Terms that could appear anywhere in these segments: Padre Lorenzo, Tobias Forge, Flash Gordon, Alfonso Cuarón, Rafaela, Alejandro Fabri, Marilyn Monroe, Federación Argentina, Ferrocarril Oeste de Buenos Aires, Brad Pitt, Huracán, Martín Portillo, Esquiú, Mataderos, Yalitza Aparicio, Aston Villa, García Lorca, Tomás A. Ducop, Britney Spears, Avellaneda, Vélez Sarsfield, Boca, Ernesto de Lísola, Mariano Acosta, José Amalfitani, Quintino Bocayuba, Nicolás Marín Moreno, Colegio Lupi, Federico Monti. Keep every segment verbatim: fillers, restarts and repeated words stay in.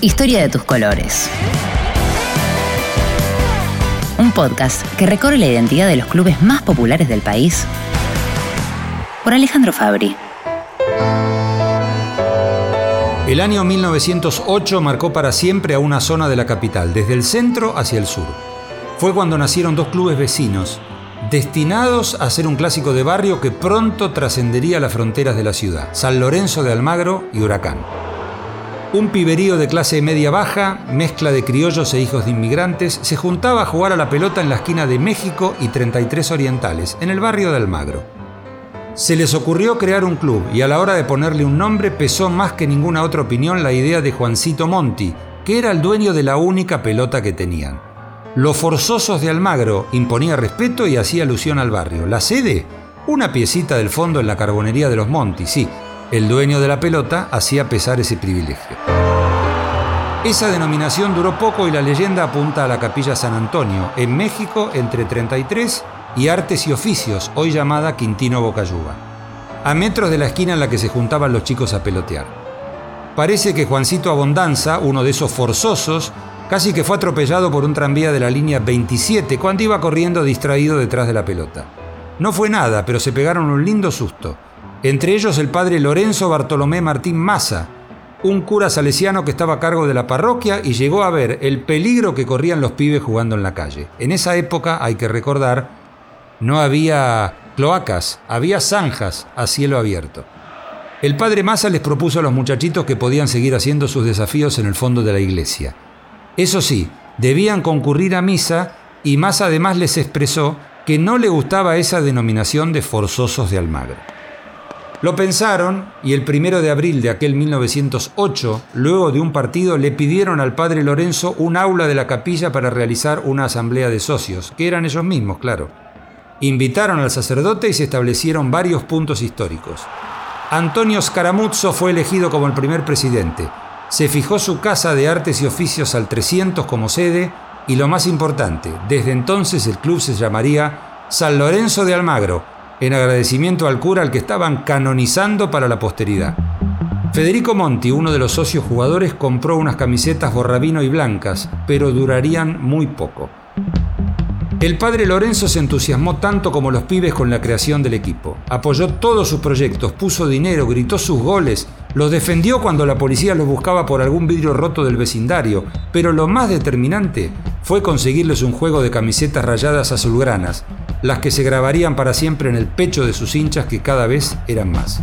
Historia de tus colores. Un podcast que recorre la identidad de los clubes más populares del país por Alejandro Fabri. El año mil novecientos ocho marcó para siempre a una zona de la capital, desde el centro hacia el sur. Fue cuando nacieron dos clubes vecinos, destinados a ser un clásico de barrio que pronto trascendería las fronteras de la ciudad: San Lorenzo de Almagro y Huracán. Un piberío de clase media-baja, mezcla de criollos e hijos de inmigrantes, se juntaba a jugar a la pelota en la esquina de México y treinta y tres Orientales, en el barrio de Almagro. Se les ocurrió crear un club y a la hora de ponerle un nombre pesó más que ninguna otra opinión la idea de Juancito Monti, que era el dueño de la única pelota que tenían. Los Forzosos de Almagro imponía respeto y hacía alusión al barrio. ¿La sede? Una piecita del fondo en la carbonería de los Monti, sí. El dueño de la pelota hacía pesar ese privilegio. Esa denominación duró poco y la leyenda apunta a la Capilla San Antonio, en México, entre treinta y tres y Artes y Oficios, hoy llamada Quintino Bocayuba, a metros de la esquina en la que se juntaban los chicos a pelotear. Parece que Juancito Abondanza, uno de esos forzosos, casi que fue atropellado por un tranvía de la línea veintisiete cuando iba corriendo distraído detrás de la pelota. No fue nada, pero se pegaron un lindo susto. Entre ellos el padre Lorenzo Bartolomé Martín Massa, un cura salesiano que estaba a cargo de la parroquia y llegó a ver el peligro que corrían los pibes jugando en la calle. En esa época, hay que recordar, no había cloacas, había zanjas a cielo abierto. El padre Massa les propuso a los muchachitos que podían seguir haciendo sus desafíos en el fondo de la iglesia. Eso sí, debían concurrir a misa y Massa además les expresó que no le gustaba esa denominación de Forzosos de Almagro. Lo pensaron y el primero de abril de aquel mil novecientos ocho, luego de un partido, le pidieron al padre Lorenzo un aula de la capilla para realizar una asamblea de socios, que eran ellos mismos, claro. Invitaron al sacerdote y se establecieron varios puntos históricos. Antonio Scaramuzzo fue elegido como el primer presidente. Se fijó su casa de Artes y Oficios al trescientos como sede y, lo más importante, desde entonces el club se llamaría San Lorenzo de Almagro, en agradecimiento al cura al que estaban canonizando para la posteridad. Federico Monti, uno de los socios jugadores, compró unas camisetas borrabino y blancas, pero durarían muy poco. El padre Lorenzo se entusiasmó tanto como los pibes con la creación del equipo. Apoyó todos sus proyectos, puso dinero, gritó sus goles, los defendió cuando la policía los buscaba por algún vidrio roto del vecindario, pero lo más determinante fue conseguirles un juego de camisetas rayadas azulgranas, las que se grabarían para siempre en el pecho de sus hinchas, que cada vez eran más.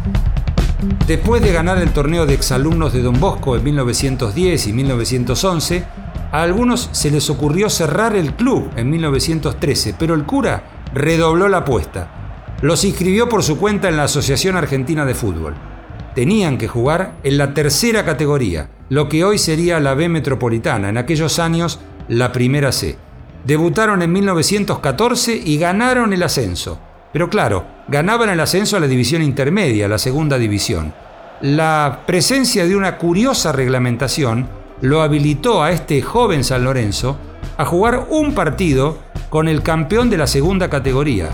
Después de ganar el torneo de exalumnos de Don Bosco en mil novecientos diez y mil novecientos once, a algunos se les ocurrió cerrar el club en mil novecientos trece, pero el cura redobló la apuesta. Los inscribió por su cuenta en la Asociación Argentina de Fútbol. Tenían que jugar en la tercera categoría, lo que hoy sería la B Metropolitana, en aquellos años la primera C. Debutaron en mil novecientos catorce y ganaron el ascenso. Pero claro, ganaban el ascenso a la división intermedia, la segunda división. La presencia de una curiosa reglamentación lo habilitó a este joven San Lorenzo a jugar un partido con el campeón de la segunda categoría.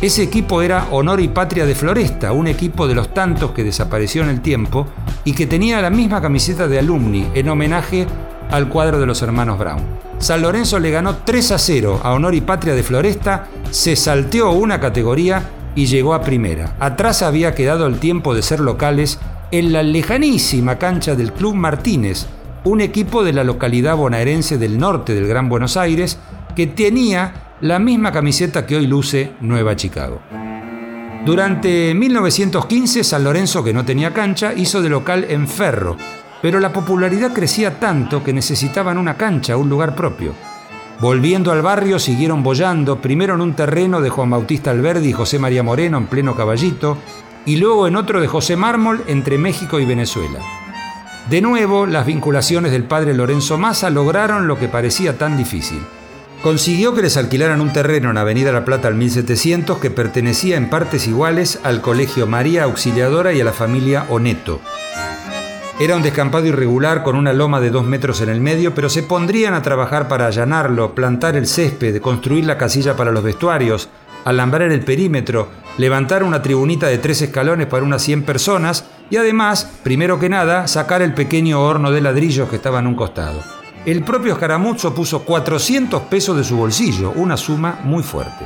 Ese equipo era Honor y Patria de Floresta, un equipo de los tantos que desapareció en el tiempo y que tenía la misma camiseta de Alumni en homenaje al cuadro de los hermanos Brown. San Lorenzo le ganó tres a cero a Honor y Patria de Floresta, se salteó una categoría y llegó a primera. Atrás había quedado el tiempo de ser locales en la lejanísima cancha del Club Martínez, un equipo de la localidad bonaerense del norte del Gran Buenos Aires que tenía la misma camiseta que hoy luce Nueva Chicago. Durante mil novecientos quince, San Lorenzo, que no tenía cancha, hizo de local en Ferro, pero la popularidad crecía tanto que necesitaban una cancha, un lugar propio. Volviendo al barrio, siguieron boyando, primero en un terreno de Juan Bautista Alberbi y José María Moreno en pleno Caballito, y luego en otro de José Mármol entre México y Venezuela. De nuevo, las vinculaciones del padre Lorenzo Massa lograron lo que parecía tan difícil. Consiguió que les alquilaran un terreno en Avenida La Plata al mil setecientos que pertenecía en partes iguales al Colegio María Auxiliadora y a la familia Oneto. Era un descampado irregular con una loma de dos metros en el medio, pero se pondrían a trabajar para allanarlo, plantar el césped, construir la casilla para los vestuarios, alambrar el perímetro, levantar una tribunita de tres escalones para unas cien personas Y además, primero que nada, sacar el pequeño horno de ladrillos que estaba en un costado. El propio Scaramuzzo puso cuatrocientos pesos de su bolsillo, una suma muy fuerte.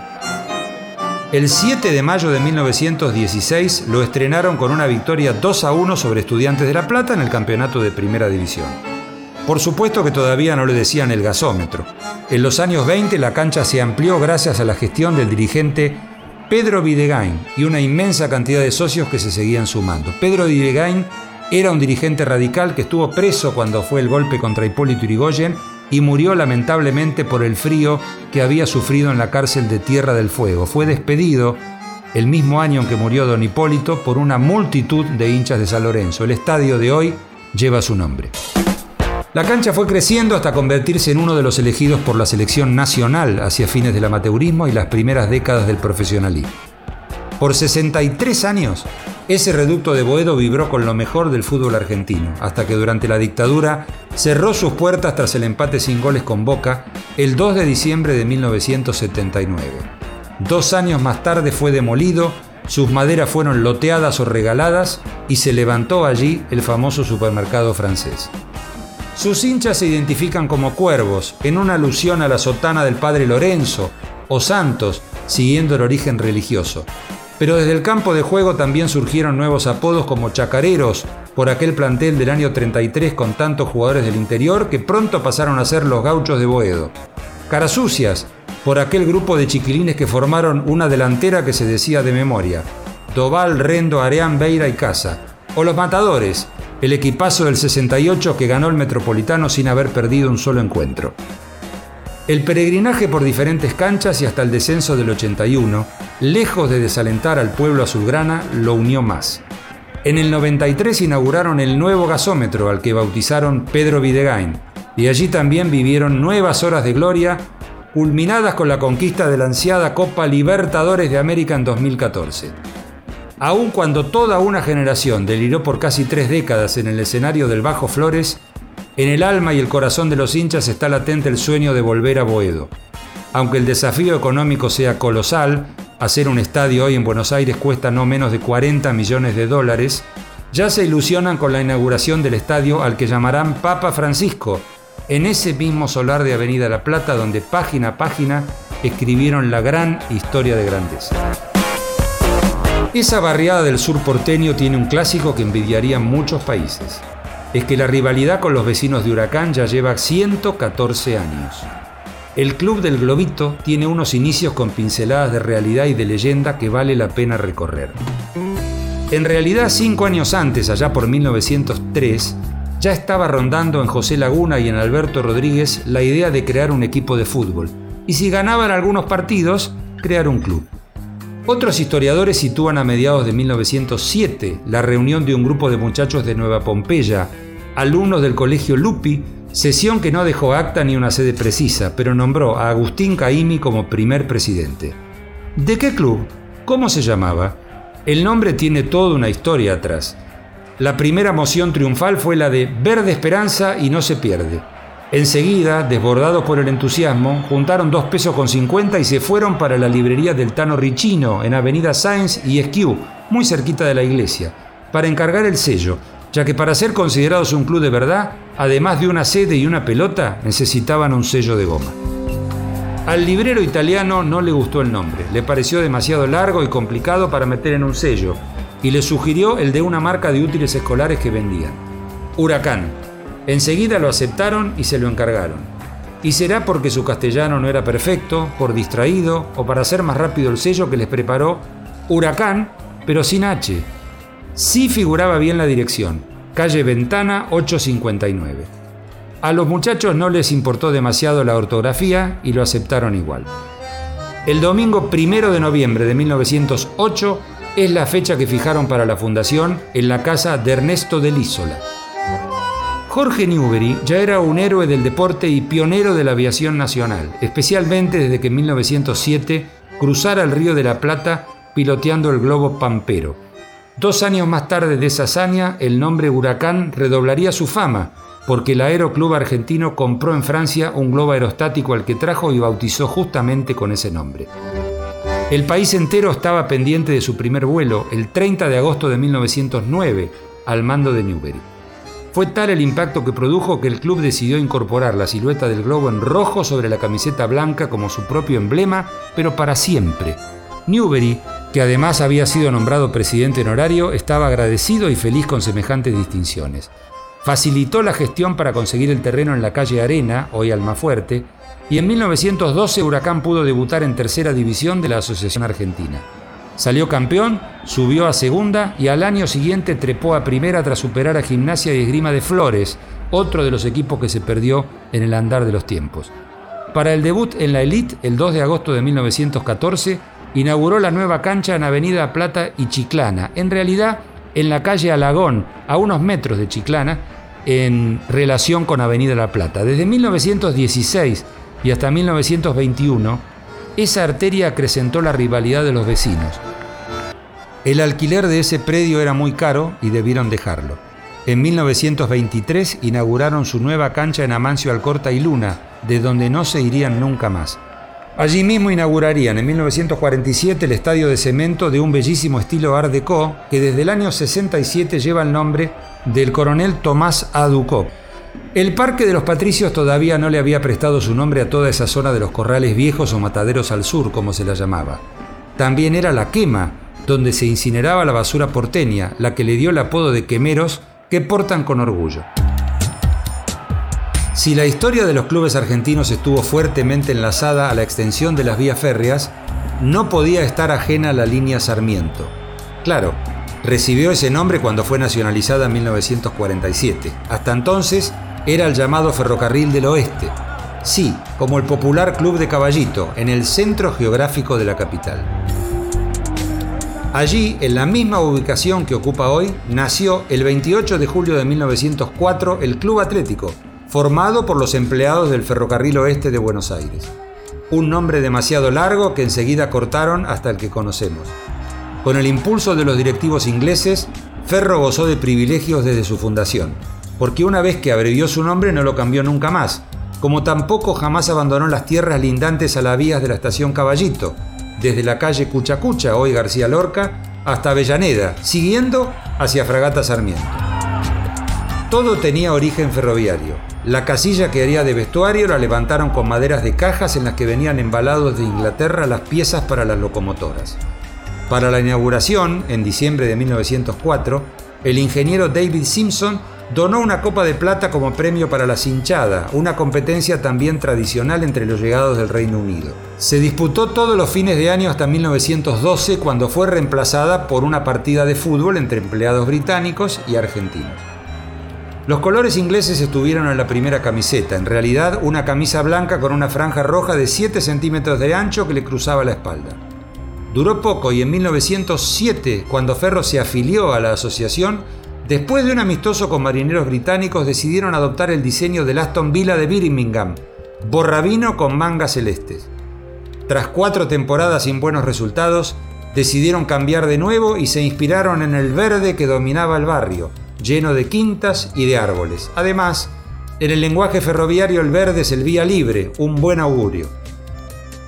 El siete de mayo de mil novecientos dieciséis lo estrenaron con una victoria dos a uno sobre Estudiantes de La Plata en el campeonato de Primera División. Por supuesto que todavía no le decían el gasómetro. En los años veinte la cancha se amplió gracias a la gestión del dirigente Pedro Videgain y una inmensa cantidad de socios que se seguían sumando. Pedro Videgain era un dirigente radical que estuvo preso cuando fue el golpe contra Hipólito Yrigoyen y murió lamentablemente por el frío que había sufrido en la cárcel de Tierra del Fuego. Fue despedido el mismo año en que murió don Hipólito por una multitud de hinchas de San Lorenzo. El estadio de hoy lleva su nombre. La cancha fue creciendo hasta convertirse en uno de los elegidos por la selección nacional hacia fines del amateurismo y las primeras décadas del profesionalismo. Por sesenta y tres años, ese reducto de Boedo vibró con lo mejor del fútbol argentino, hasta que durante la dictadura cerró sus puertas tras el empate sin goles con Boca el dos de diciembre de mil novecientos setenta y nueve. Dos años más tarde fue demolido, sus maderas fueron loteadas o regaladas y se levantó allí el famoso supermercado francés. Sus hinchas se identifican como cuervos, en una alusión a la sotana del padre Lorenzo o santos, siguiendo el origen religioso. Pero desde el campo de juego también surgieron nuevos apodos como chacareros, por aquel plantel del año treinta y tres con tantos jugadores del interior que pronto pasaron a ser los gauchos de Boedo. Carasucias, por aquel grupo de chiquilines que formaron una delantera que se decía de memoria. Doval, Rendo, Areán, Beira y Casa. O los matadores, el equipazo del sesenta y ocho que ganó el Metropolitano sin haber perdido un solo encuentro. El peregrinaje por diferentes canchas y hasta el descenso del ochenta y uno, lejos de desalentar al pueblo azulgrana, lo unió más. En el noventa y tres inauguraron el nuevo gasómetro al que bautizaron Pedro Videgain, y allí también vivieron nuevas horas de gloria, culminadas con la conquista de la ansiada Copa Libertadores de América en dos mil catorce. Aun cuando toda una generación deliró por casi tres décadas en el escenario del Bajo Flores, en el alma y el corazón de los hinchas está latente el sueño de volver a Boedo. Aunque el desafío económico sea colosal, hacer un estadio hoy en Buenos Aires cuesta no menos de cuarenta millones de dólares, ya se ilusionan con la inauguración del estadio al que llamarán Papa Francisco, en ese mismo solar de Avenida La Plata donde página a página escribieron la gran historia de grandeza. Esa barriada del sur porteño tiene un clásico que envidiarían muchos países. Es que la rivalidad con los vecinos de Huracán ya lleva ciento catorce años. El club del Globito tiene unos inicios con pinceladas de realidad y de leyenda que vale la pena recorrer. En realidad, cinco años antes, allá por mil novecientos tres, ya estaba rondando en José Laguna y en Alberto Rodríguez la idea de crear un equipo de fútbol y si ganaban algunos partidos, crear un club. Otros historiadores sitúan a mediados de mil novecientos siete la reunión de un grupo de muchachos de Nueva Pompeya, alumnos del Colegio Lupi, sesión que no dejó acta ni una sede precisa, pero nombró a Agustín Caimi como primer presidente. ¿De qué club? ¿Cómo se llamaba? El nombre tiene toda una historia atrás. La primera moción triunfal fue la de Verde Esperanza y no se pierde. Enseguida, desbordados por el entusiasmo, juntaron dos pesos con cincuenta y se fueron para la librería del Tano Ricchino en Avenida Sáenz y Esquiú, muy cerquita de la iglesia, para encargar el sello, ya que para ser considerados un club de verdad, además de una sede y una pelota, necesitaban un sello de goma. Al librero italiano no le gustó el nombre, le pareció demasiado largo y complicado para meter en un sello, y le sugirió el de una marca de útiles escolares que vendían, Huracán. Enseguida lo aceptaron y se lo encargaron. Y será porque su castellano no era perfecto, por distraído o para hacer más rápido el sello que les preparó Huracán, pero sin H. Sí figuraba bien la dirección, calle Ventana ochocientos cincuenta y nueve. A los muchachos no les importó demasiado la ortografía y lo aceptaron igual. El domingo primero de noviembre de mil novecientos ocho es la fecha que fijaron para la fundación en la casa de Ernesto de Lísola. Jorge Newbery ya era un héroe del deporte y pionero de la aviación nacional, especialmente desde que en mil novecientos siete cruzara el Río de la Plata piloteando el globo Pampero. Dos años más tarde de esa hazaña, el nombre Huracán redoblaría su fama, porque el Aeroclub Argentino compró en Francia un globo aerostático al que trajo y bautizó justamente con ese nombre. El país entero estaba pendiente de su primer vuelo, el treinta de agosto de mil novecientos nueve, al mando de Newbery. Fue tal el impacto que produjo que el club decidió incorporar la silueta del globo en rojo sobre la camiseta blanca como su propio emblema, pero para siempre. Newbery, que además había sido nombrado presidente honorario, estaba agradecido y feliz con semejantes distinciones. Facilitó la gestión para conseguir el terreno en la calle Arena, hoy Almafuerte, y en mil novecientos doce Huracán pudo debutar en tercera división de la Asociación Argentina. Salió campeón, subió a segunda y al año siguiente trepó a primera tras superar a Gimnasia y Esgrima de Flores, otro de los equipos que se perdió en el andar de los tiempos. Para el debut en la Elite, el dos de agosto de mil novecientos catorce, inauguró la nueva cancha en Avenida Plata y Chiclana, en realidad en la calle Alagón, a unos metros de Chiclana, en relación con Avenida La Plata. Desde mil novecientos dieciséis y hasta mil novecientos veintiuno, esa arteria acrecentó la rivalidad de los vecinos. El alquiler de ese predio era muy caro y debieron dejarlo. En mil novecientos veintitrés inauguraron su nueva cancha en Amancio Alcorta y Luna, de donde no se irían nunca más. Allí mismo inaugurarían en mil novecientos cuarenta y siete el estadio de cemento de un bellísimo estilo Art Deco que desde el año sesenta y siete lleva el nombre del coronel Tomás A. Ducop. El Parque de los Patricios todavía no le había prestado su nombre a toda esa zona de los corrales viejos o mataderos al sur, como se la llamaba. También era la quema, donde se incineraba la basura porteña, la que le dio el apodo de quemeros que portan con orgullo. Si la historia de los clubes argentinos estuvo fuertemente enlazada a la extensión de las vías férreas, no podía estar ajena a la línea Sarmiento. Claro, recibió ese nombre cuando fue nacionalizada en mil novecientos cuarenta y siete. Hasta entonces era el llamado Ferrocarril del Oeste. Sí, como el popular Club de Caballito, en el centro geográfico de la capital. Allí, en la misma ubicación que ocupa hoy, nació el veintiocho de julio de mil novecientos cuatro el Club Atlético, formado por los empleados del Ferrocarril Oeste de Buenos Aires. Un nombre demasiado largo que enseguida cortaron hasta el que conocemos. Con el impulso de los directivos ingleses, Ferro gozó de privilegios desde su fundación, porque una vez que abrevió su nombre no lo cambió nunca más, como tampoco jamás abandonó las tierras lindantes a las vías de la estación Caballito, desde la calle Cuchacucha, hoy García Lorca, hasta Avellaneda, siguiendo hacia Fragata Sarmiento. Todo tenía origen ferroviario. La casilla que haría de vestuario la levantaron con maderas de cajas en las que venían embalados de Inglaterra las piezas para las locomotoras. Para la inauguración, en diciembre de mil novecientos cuatro, el ingeniero David Simpson donó una copa de plata como premio para la cinchada, una competencia también tradicional entre los llegados del Reino Unido. Se disputó todos los fines de año hasta mil novecientos doce, cuando fue reemplazada por una partida de fútbol entre empleados británicos y argentinos. Los colores ingleses estuvieron en la primera camiseta, en realidad una camisa blanca con una franja roja de siete centímetros de ancho que le cruzaba la espalda. Duró poco y en mil novecientos siete, cuando Ferro se afilió a la asociación, después de un amistoso con marineros británicos decidieron adoptar el diseño del Aston Villa de Birmingham, borrabino con mangas celestes. Tras cuatro temporadas sin buenos resultados, decidieron cambiar de nuevo y se inspiraron en el verde que dominaba el barrio, lleno de quintas y de árboles. Además, en el lenguaje ferroviario el verde es el vía libre, un buen augurio.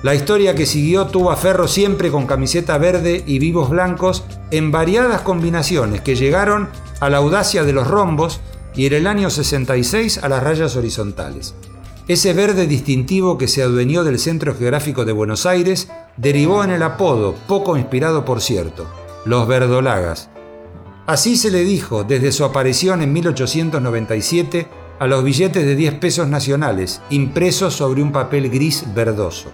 La historia que siguió tuvo a Ferro siempre con camiseta verde y vivos blancos en variadas combinaciones que llegaron a la audacia de los rombos y en el año sesenta y seis a las rayas horizontales. Ese verde distintivo que se adueñó del centro geográfico de Buenos Aires derivó en el apodo, poco inspirado por cierto, los verdolagas. Así se le dijo desde su aparición en mil ochocientos noventa y siete a los billetes de diez pesos nacionales, impresos sobre un papel gris verdoso.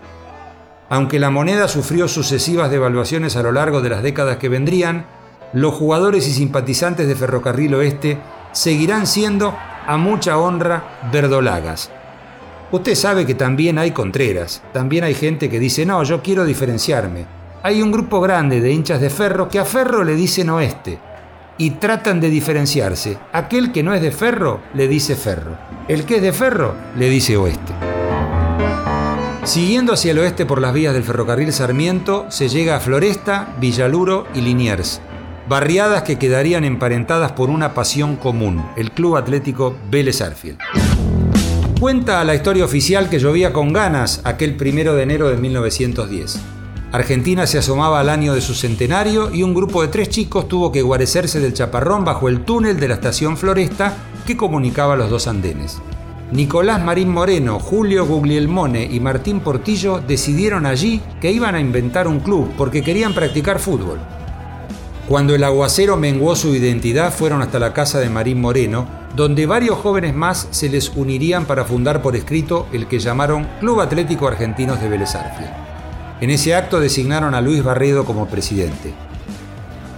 Aunque la moneda sufrió sucesivas devaluaciones a lo largo de las décadas que vendrían, los jugadores y simpatizantes de Ferrocarril Oeste seguirán siendo, a mucha honra, verdolagas. Usted sabe que también hay contreras, también hay gente que dice «No, yo quiero diferenciarme». Hay un grupo grande de hinchas de Ferro que a Ferro le dicen Oeste, y tratan de diferenciarse. Aquel que no es de Ferro, le dice Ferro. El que es de Ferro, le dice Oeste. Siguiendo hacia el oeste por las vías del ferrocarril Sarmiento, se llega a Floresta, Villaluro y Liniers, barriadas que quedarían emparentadas por una pasión común, el Club Atlético Vélez Sarsfield. Cuenta la historia oficial que llovía con ganas aquel primero de enero de mil novecientos diez. Argentina se asomaba al año de su centenario y un grupo de tres chicos tuvo que guarecerse del chaparrón bajo el túnel de la estación Floresta que comunicaba los dos andenes. Nicolás Marín Moreno, Julio Guglielmone y Martín Portillo decidieron allí que iban a inventar un club porque querían practicar fútbol. Cuando el aguacero menguó su identidad, fueron hasta la casa de Marín Moreno, donde varios jóvenes más se les unirían para fundar por escrito el que llamaron Club Atlético Argentinos de Vélez Sarsfield. En ese acto designaron a Luis Barredo como presidente.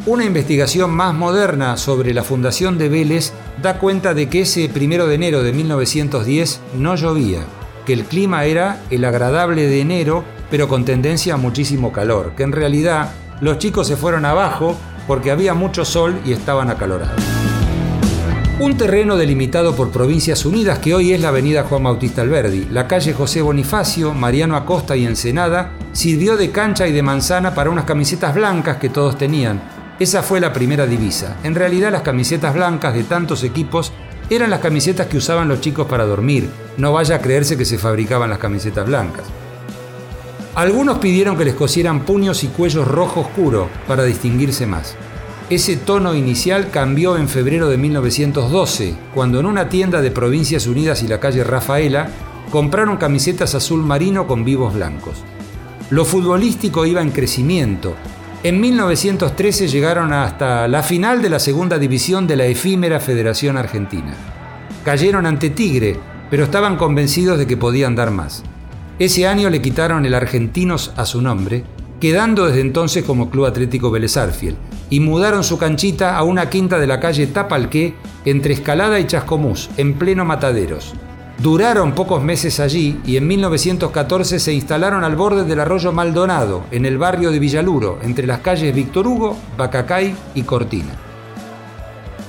Una investigación más moderna sobre la fundación de Vélez da cuenta de que ese primero de enero de mil novecientos diez no llovía, que el clima era el agradable de enero, pero con tendencia a muchísimo calor, que en realidad los chicos se fueron abajo porque había mucho sol y estaban acalorados. Un terreno delimitado por Provincias Unidas que hoy es la avenida Juan Bautista Alberbi, la calle José Bonifacio, Mariano Acosta y Ensenada, sirvió de cancha y de manzana para unas camisetas blancas que todos tenían. Esa fue la primera divisa. En realidad, las camisetas blancas de tantos equipos eran las camisetas que usaban los chicos para dormir. No vaya a creerse que se fabricaban las camisetas blancas. Algunos pidieron que les cosieran puños y cuellos rojo oscuro para distinguirse más. Ese tono inicial cambió en febrero de mil novecientos doce, cuando en una tienda de Provincias Unidas y la calle Rafaela compraron camisetas azul marino con vivos blancos. Lo futbolístico iba en crecimiento. En mil novecientos trece llegaron hasta la final de la segunda división de la efímera Federación Argentina. Cayeron ante Tigre, pero estaban convencidos de que podían dar más. Ese año le quitaron el Argentinos a su nombre, quedando desde entonces como Club Atlético Vélez Sarsfield, y mudaron su canchita a una quinta de la calle Tapalqué, entre Escalada y Chascomús, en pleno Mataderos. Duraron pocos meses allí y en mil novecientos catorce se instalaron al borde del arroyo Maldonado, en el barrio de Villaluro, entre las calles Víctor Hugo, Bacacay y Cortina.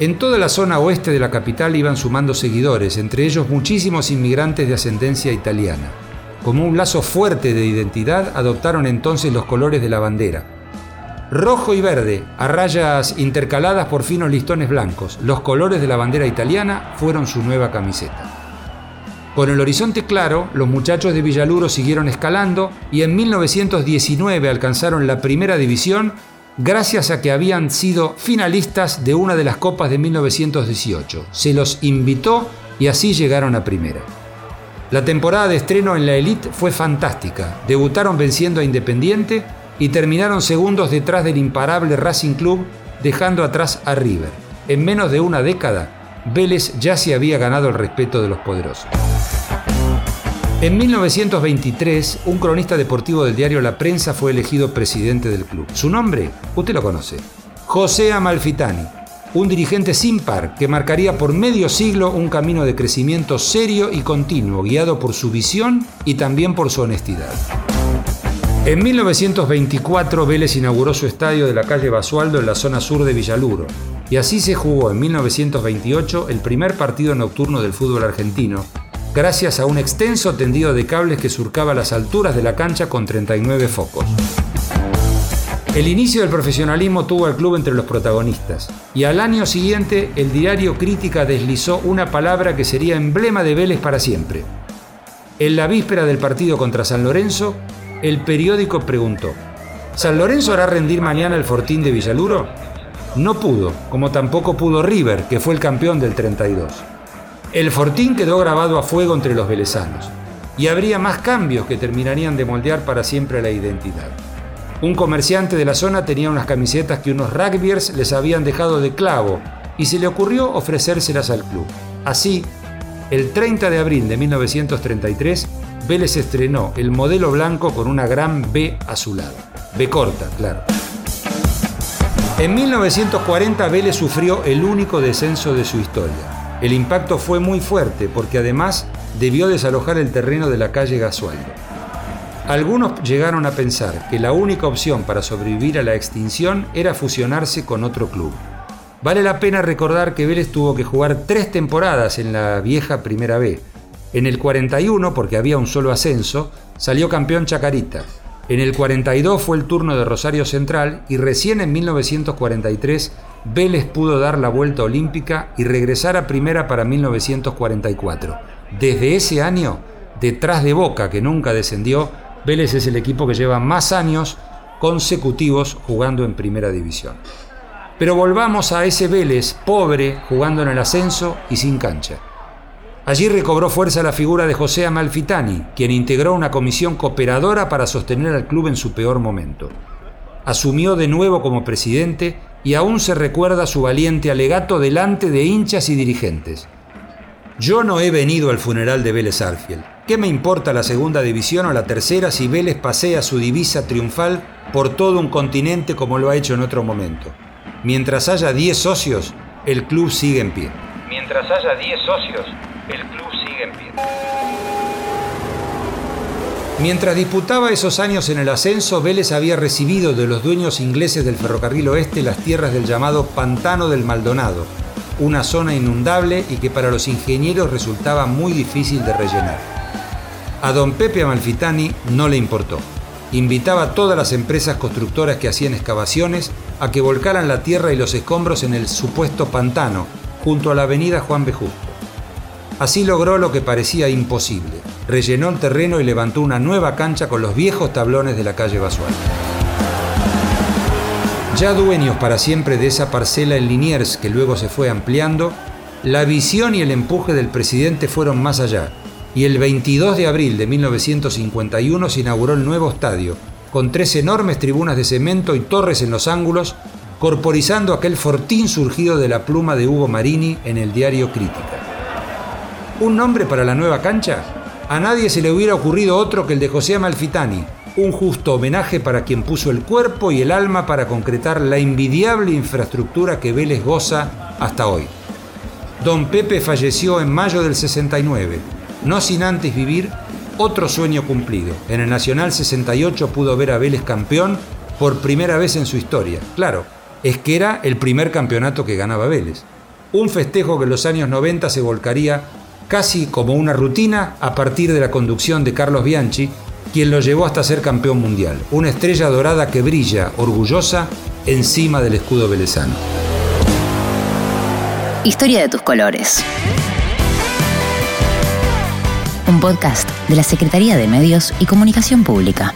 En toda la zona oeste de la capital iban sumando seguidores, entre ellos muchísimos inmigrantes de ascendencia italiana. Como un lazo fuerte de identidad, adoptaron entonces los colores de la bandera. Rojo y verde, a rayas intercaladas por finos listones blancos, los colores de la bandera italiana fueron su nueva camiseta. Con el horizonte claro, los muchachos de Villaluro siguieron escalando y en mil novecientos diecinueve alcanzaron la primera división gracias a que habían sido finalistas de una de las copas de mil novecientos dieciocho. Se los invitó y así llegaron a primera. La temporada de estreno en la elite fue fantástica. Debutaron venciendo a Independiente y terminaron segundos detrás del imparable Racing Club, dejando atrás a River. En menos de una década, Vélez ya se había ganado el respeto de los poderosos. En mil novecientos veintitrés, un cronista deportivo del diario La Prensa fue elegido presidente del club. Su nombre, usted lo conoce, José Amalfitani. Un dirigente sin par que marcaría por medio siglo un camino de crecimiento serio y continuo, guiado por su visión y también por su honestidad. En mil novecientos veinticuatro, Vélez inauguró su estadio de la calle Basualdo en la zona sur de Villaluro, y así se jugó en mil novecientos veintiocho el primer partido nocturno del fútbol argentino, gracias a un extenso tendido de cables que surcaba las alturas de la cancha con treinta y nueve focos. El inicio del profesionalismo tuvo al club entre los protagonistas, y al año siguiente el diario Crítica deslizó una palabra que sería emblema de Vélez para siempre. En la víspera del partido contra San Lorenzo, el periódico preguntó: ¿San Lorenzo hará rendir mañana el Fortín de Villaluro? No pudo, como tampoco pudo River, que fue el campeón del treinta y dos. El Fortín quedó grabado a fuego entre los velezanos, y habría más cambios que terminarían de moldear para siempre la identidad. Un comerciante de la zona tenía unas camisetas que unos rugbyers les habían dejado de clavo y se le ocurrió ofrecérselas al club. Así, el treinta de abril de mil novecientos treinta y tres, Vélez estrenó el modelo blanco con una gran B azulada. B corta, claro. En mil novecientos cuarenta, Vélez sufrió el único descenso de su historia. El impacto fue muy fuerte porque además debió desalojar el terreno de la calle Gasualdo. Algunos llegaron a pensar que la única opción para sobrevivir a la extinción era fusionarse con otro club. Vale la pena recordar que Vélez tuvo que jugar tres temporadas en la vieja Primera B. En el cuarenta y uno, porque había un solo ascenso, salió campeón Chacarita. En el cuarenta y dos fue el turno de Rosario Central y recién en mil novecientos cuarenta y tres Vélez pudo dar la vuelta olímpica y regresar a Primera para mil novecientos cuarenta y cuatro. Desde ese año, detrás de Boca, que nunca descendió, Vélez es el equipo que lleva más años consecutivos jugando en Primera División. Pero volvamos a ese Vélez pobre jugando en el ascenso y sin cancha. Allí recobró fuerza la figura de José Amalfitani, quien integró una comisión cooperadora para sostener al club en su peor momento. Asumió de nuevo como presidente y aún se recuerda su valiente alegato delante de hinchas y dirigentes. Yo no he venido al funeral de Vélez Sarsfield. ¿Qué me importa la segunda división o la tercera si Vélez pasea su divisa triunfal por todo un continente como lo ha hecho en otro momento? Mientras haya diez socios, el club sigue en pie. Mientras haya diez socios, el club sigue en pie. Mientras disputaba esos años en el ascenso, Vélez había recibido de los dueños ingleses del Ferrocarril Oeste las tierras del llamado Pantano del Maldonado, una zona inundable y que para los ingenieros resultaba muy difícil de rellenar. A don Pepe Amalfitani no le importó. Invitaba a todas las empresas constructoras que hacían excavaciones a que volcaran la tierra y los escombros en el supuesto pantano, junto a la avenida Juan B. Justo. Así logró lo que parecía imposible. Rellenó el terreno y levantó una nueva cancha con los viejos tablones de la calle Basual. Ya dueños para siempre de esa parcela en Liniers, que luego se fue ampliando, la visión y el empuje del presidente fueron más allá, y el veintidós de abril de mil novecientos cincuenta y uno se inauguró el nuevo estadio, con tres enormes tribunas de cemento y torres en los ángulos, corporizando aquel fortín surgido de la pluma de Hugo Marini en el diario Crítica. ¿Un nombre para la nueva cancha? A nadie se le hubiera ocurrido otro que el de José Amalfitani, un justo homenaje para quien puso el cuerpo y el alma para concretar la envidiable infraestructura que Vélez goza hasta hoy. Don Pepe falleció en mayo del sesenta y nueve, no sin antes vivir otro sueño cumplido. En el Nacional sesenta y ocho pudo ver a Vélez campeón por primera vez en su historia. Claro, es que era el primer campeonato que ganaba Vélez. Un festejo que en los años noventa se volcaría casi como una rutina a partir de la conducción de Carlos Bianchi, quien lo llevó hasta ser campeón mundial, una estrella dorada que brilla, orgullosa, encima del escudo velezano. Historia de tus colores. Un podcast de la Secretaría de Medios y Comunicación Pública.